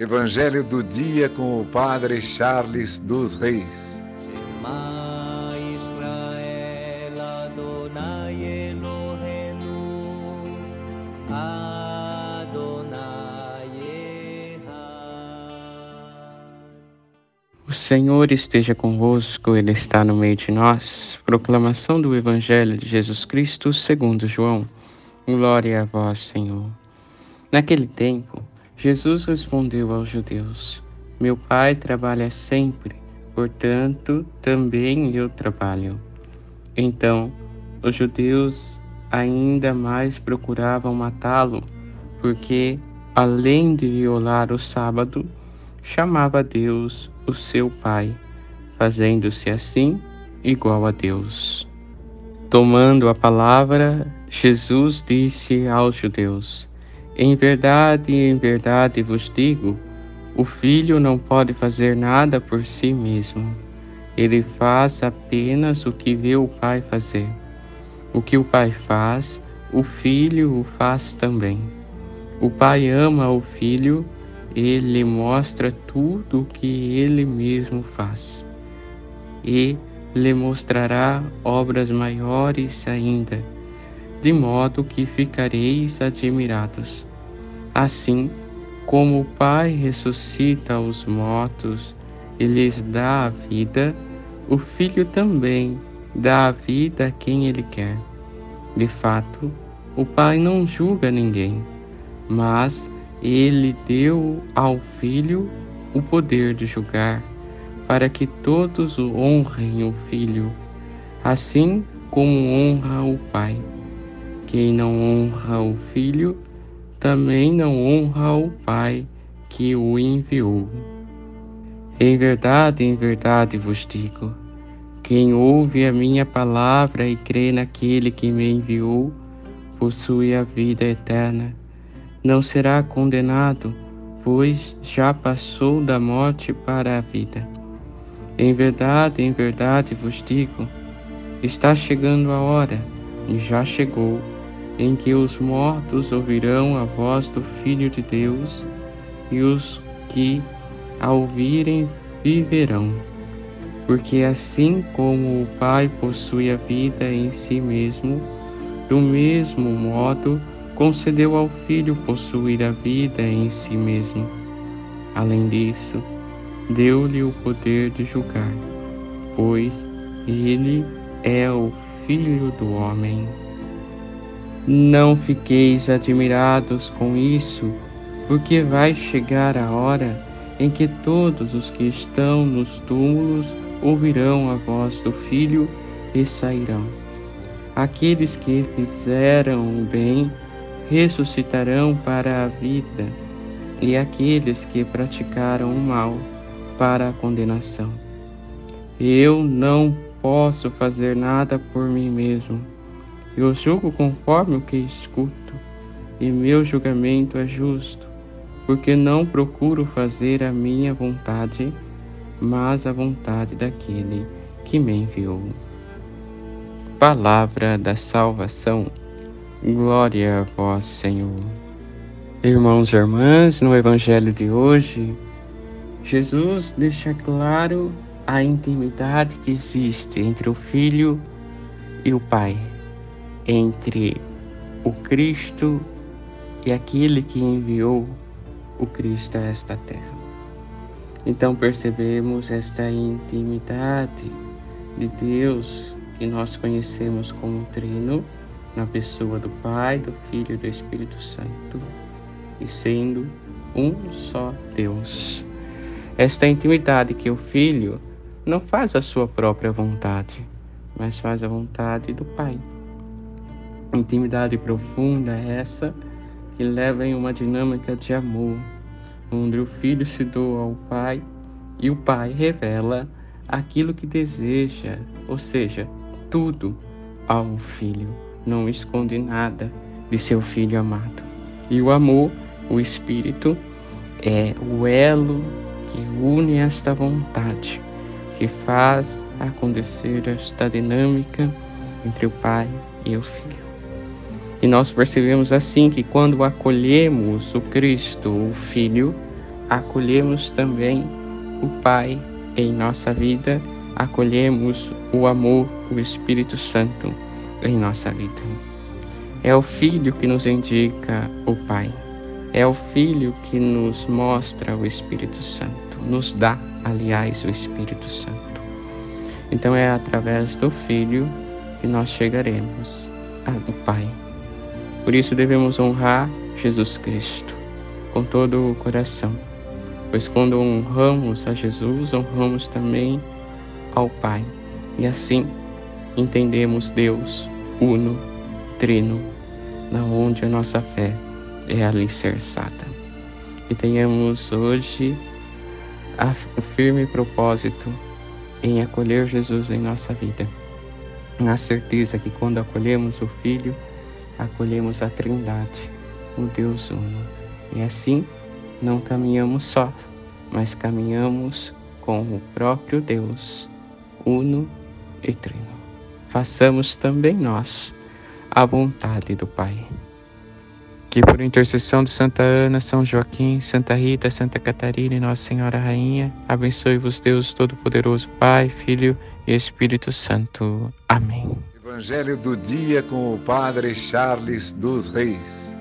Evangelho do dia com o padre Charles dos Reis. O Senhor esteja convosco, Ele está no meio de nós. Proclamação do Evangelho de Jesus Cristo segundo João. Glória a vós, Senhor. Naquele tempo, Jesus respondeu aos judeus: Meu Pai trabalha sempre, portanto, também eu trabalho. Então, os judeus ainda mais procuravam matá-lo, porque, além de violar o sábado, chamava a Deus o seu Pai, fazendo-se assim igual a Deus. Tomando a palavra, Jesus disse aos judeus: em verdade vos digo, o Filho não pode fazer nada por si mesmo. Ele faz apenas o que vê o Pai fazer. O que o Pai faz, o Filho o faz também. O Pai ama o Filho, ele mostra tudo o que ele mesmo faz. E lhe mostrará obras maiores ainda, de modo que ficareis admirados. Assim como o Pai ressuscita os mortos e lhes dá a vida, o Filho também dá a vida a quem Ele quer. De fato, o Pai não julga ninguém, mas Ele deu ao Filho o poder de julgar, para que todos honrem o Filho, assim como honra o Pai. Quem não honra o Filho, também não honra o Pai que o enviou. Em verdade vos digo, quem ouve a minha palavra e crê naquele que me enviou, possui a vida eterna. Não será condenado, pois já passou da morte para a vida. Em verdade vos digo, está chegando a hora, e já chegou, em que os mortos ouvirão a voz do Filho de Deus, e os que a ouvirem viverão. Porque assim como o Pai possui a vida em si mesmo, do mesmo modo concedeu ao Filho possuir a vida em si mesmo. Além disso, deu-lhe o poder de julgar, pois ele é o Filho do Homem. Não fiqueis admirados com isso, porque vai chegar a hora em que todos os que estão nos túmulos ouvirão a voz do Filho e sairão. Aqueles que fizeram o bem ressuscitarão para a vida, e aqueles que praticaram o mal para a condenação. Eu não posso fazer nada por mim mesmo. Eu julgo conforme o que escuto, e meu julgamento é justo, porque não procuro fazer a minha vontade, mas a vontade daquele que me enviou. Palavra da salvação. Glória a vós, Senhor. Irmãos e irmãs, no Evangelho de hoje, Jesus deixa claro a intimidade que existe entre o Filho e o Pai, entre o Cristo e aquele que enviou o Cristo a esta terra. Então percebemos esta intimidade de Deus que nós conhecemos como Trino, na pessoa do Pai, do Filho e do Espírito Santo, e sendo um só Deus. Esta intimidade que o Filho não faz a sua própria vontade, mas faz a vontade do Pai. Intimidade profunda essa que leva em uma dinâmica de amor, onde o Filho se doa ao Pai e o Pai revela aquilo que deseja, ou seja, tudo ao Filho. Não esconde nada de seu Filho amado. E o amor, o Espírito, é o elo que une esta vontade, que faz acontecer esta dinâmica entre o Pai e o Filho. E nós percebemos assim que quando acolhemos o Cristo, o Filho, acolhemos também o Pai em nossa vida, acolhemos o amor, o Espírito Santo em nossa vida. É o Filho que nos indica o Pai, é o Filho que nos mostra o Espírito Santo, nos dá, aliás, o Espírito Santo. Então é através do Filho que nós chegaremos ao Pai. Por isso devemos honrar Jesus Cristo com todo o coração, pois quando honramos a Jesus, honramos também ao Pai. E assim entendemos Deus uno, trino, na onde a nossa fé é alicerçada. E tenhamos hoje o firme propósito em acolher Jesus em nossa vida, na certeza que quando acolhemos o Filho, acolhemos a Trindade, o Deus uno. E assim não caminhamos só, mas caminhamos com o próprio Deus, uno e trino. Façamos também nós a vontade do Pai. Que por intercessão de Santa Ana, São Joaquim, Santa Rita, Santa Catarina e Nossa Senhora Rainha, abençoe-vos Deus Todo-Poderoso, Pai, Filho e Espírito Santo. Amém. Evangelho do dia com o Padre Charles dos Reis.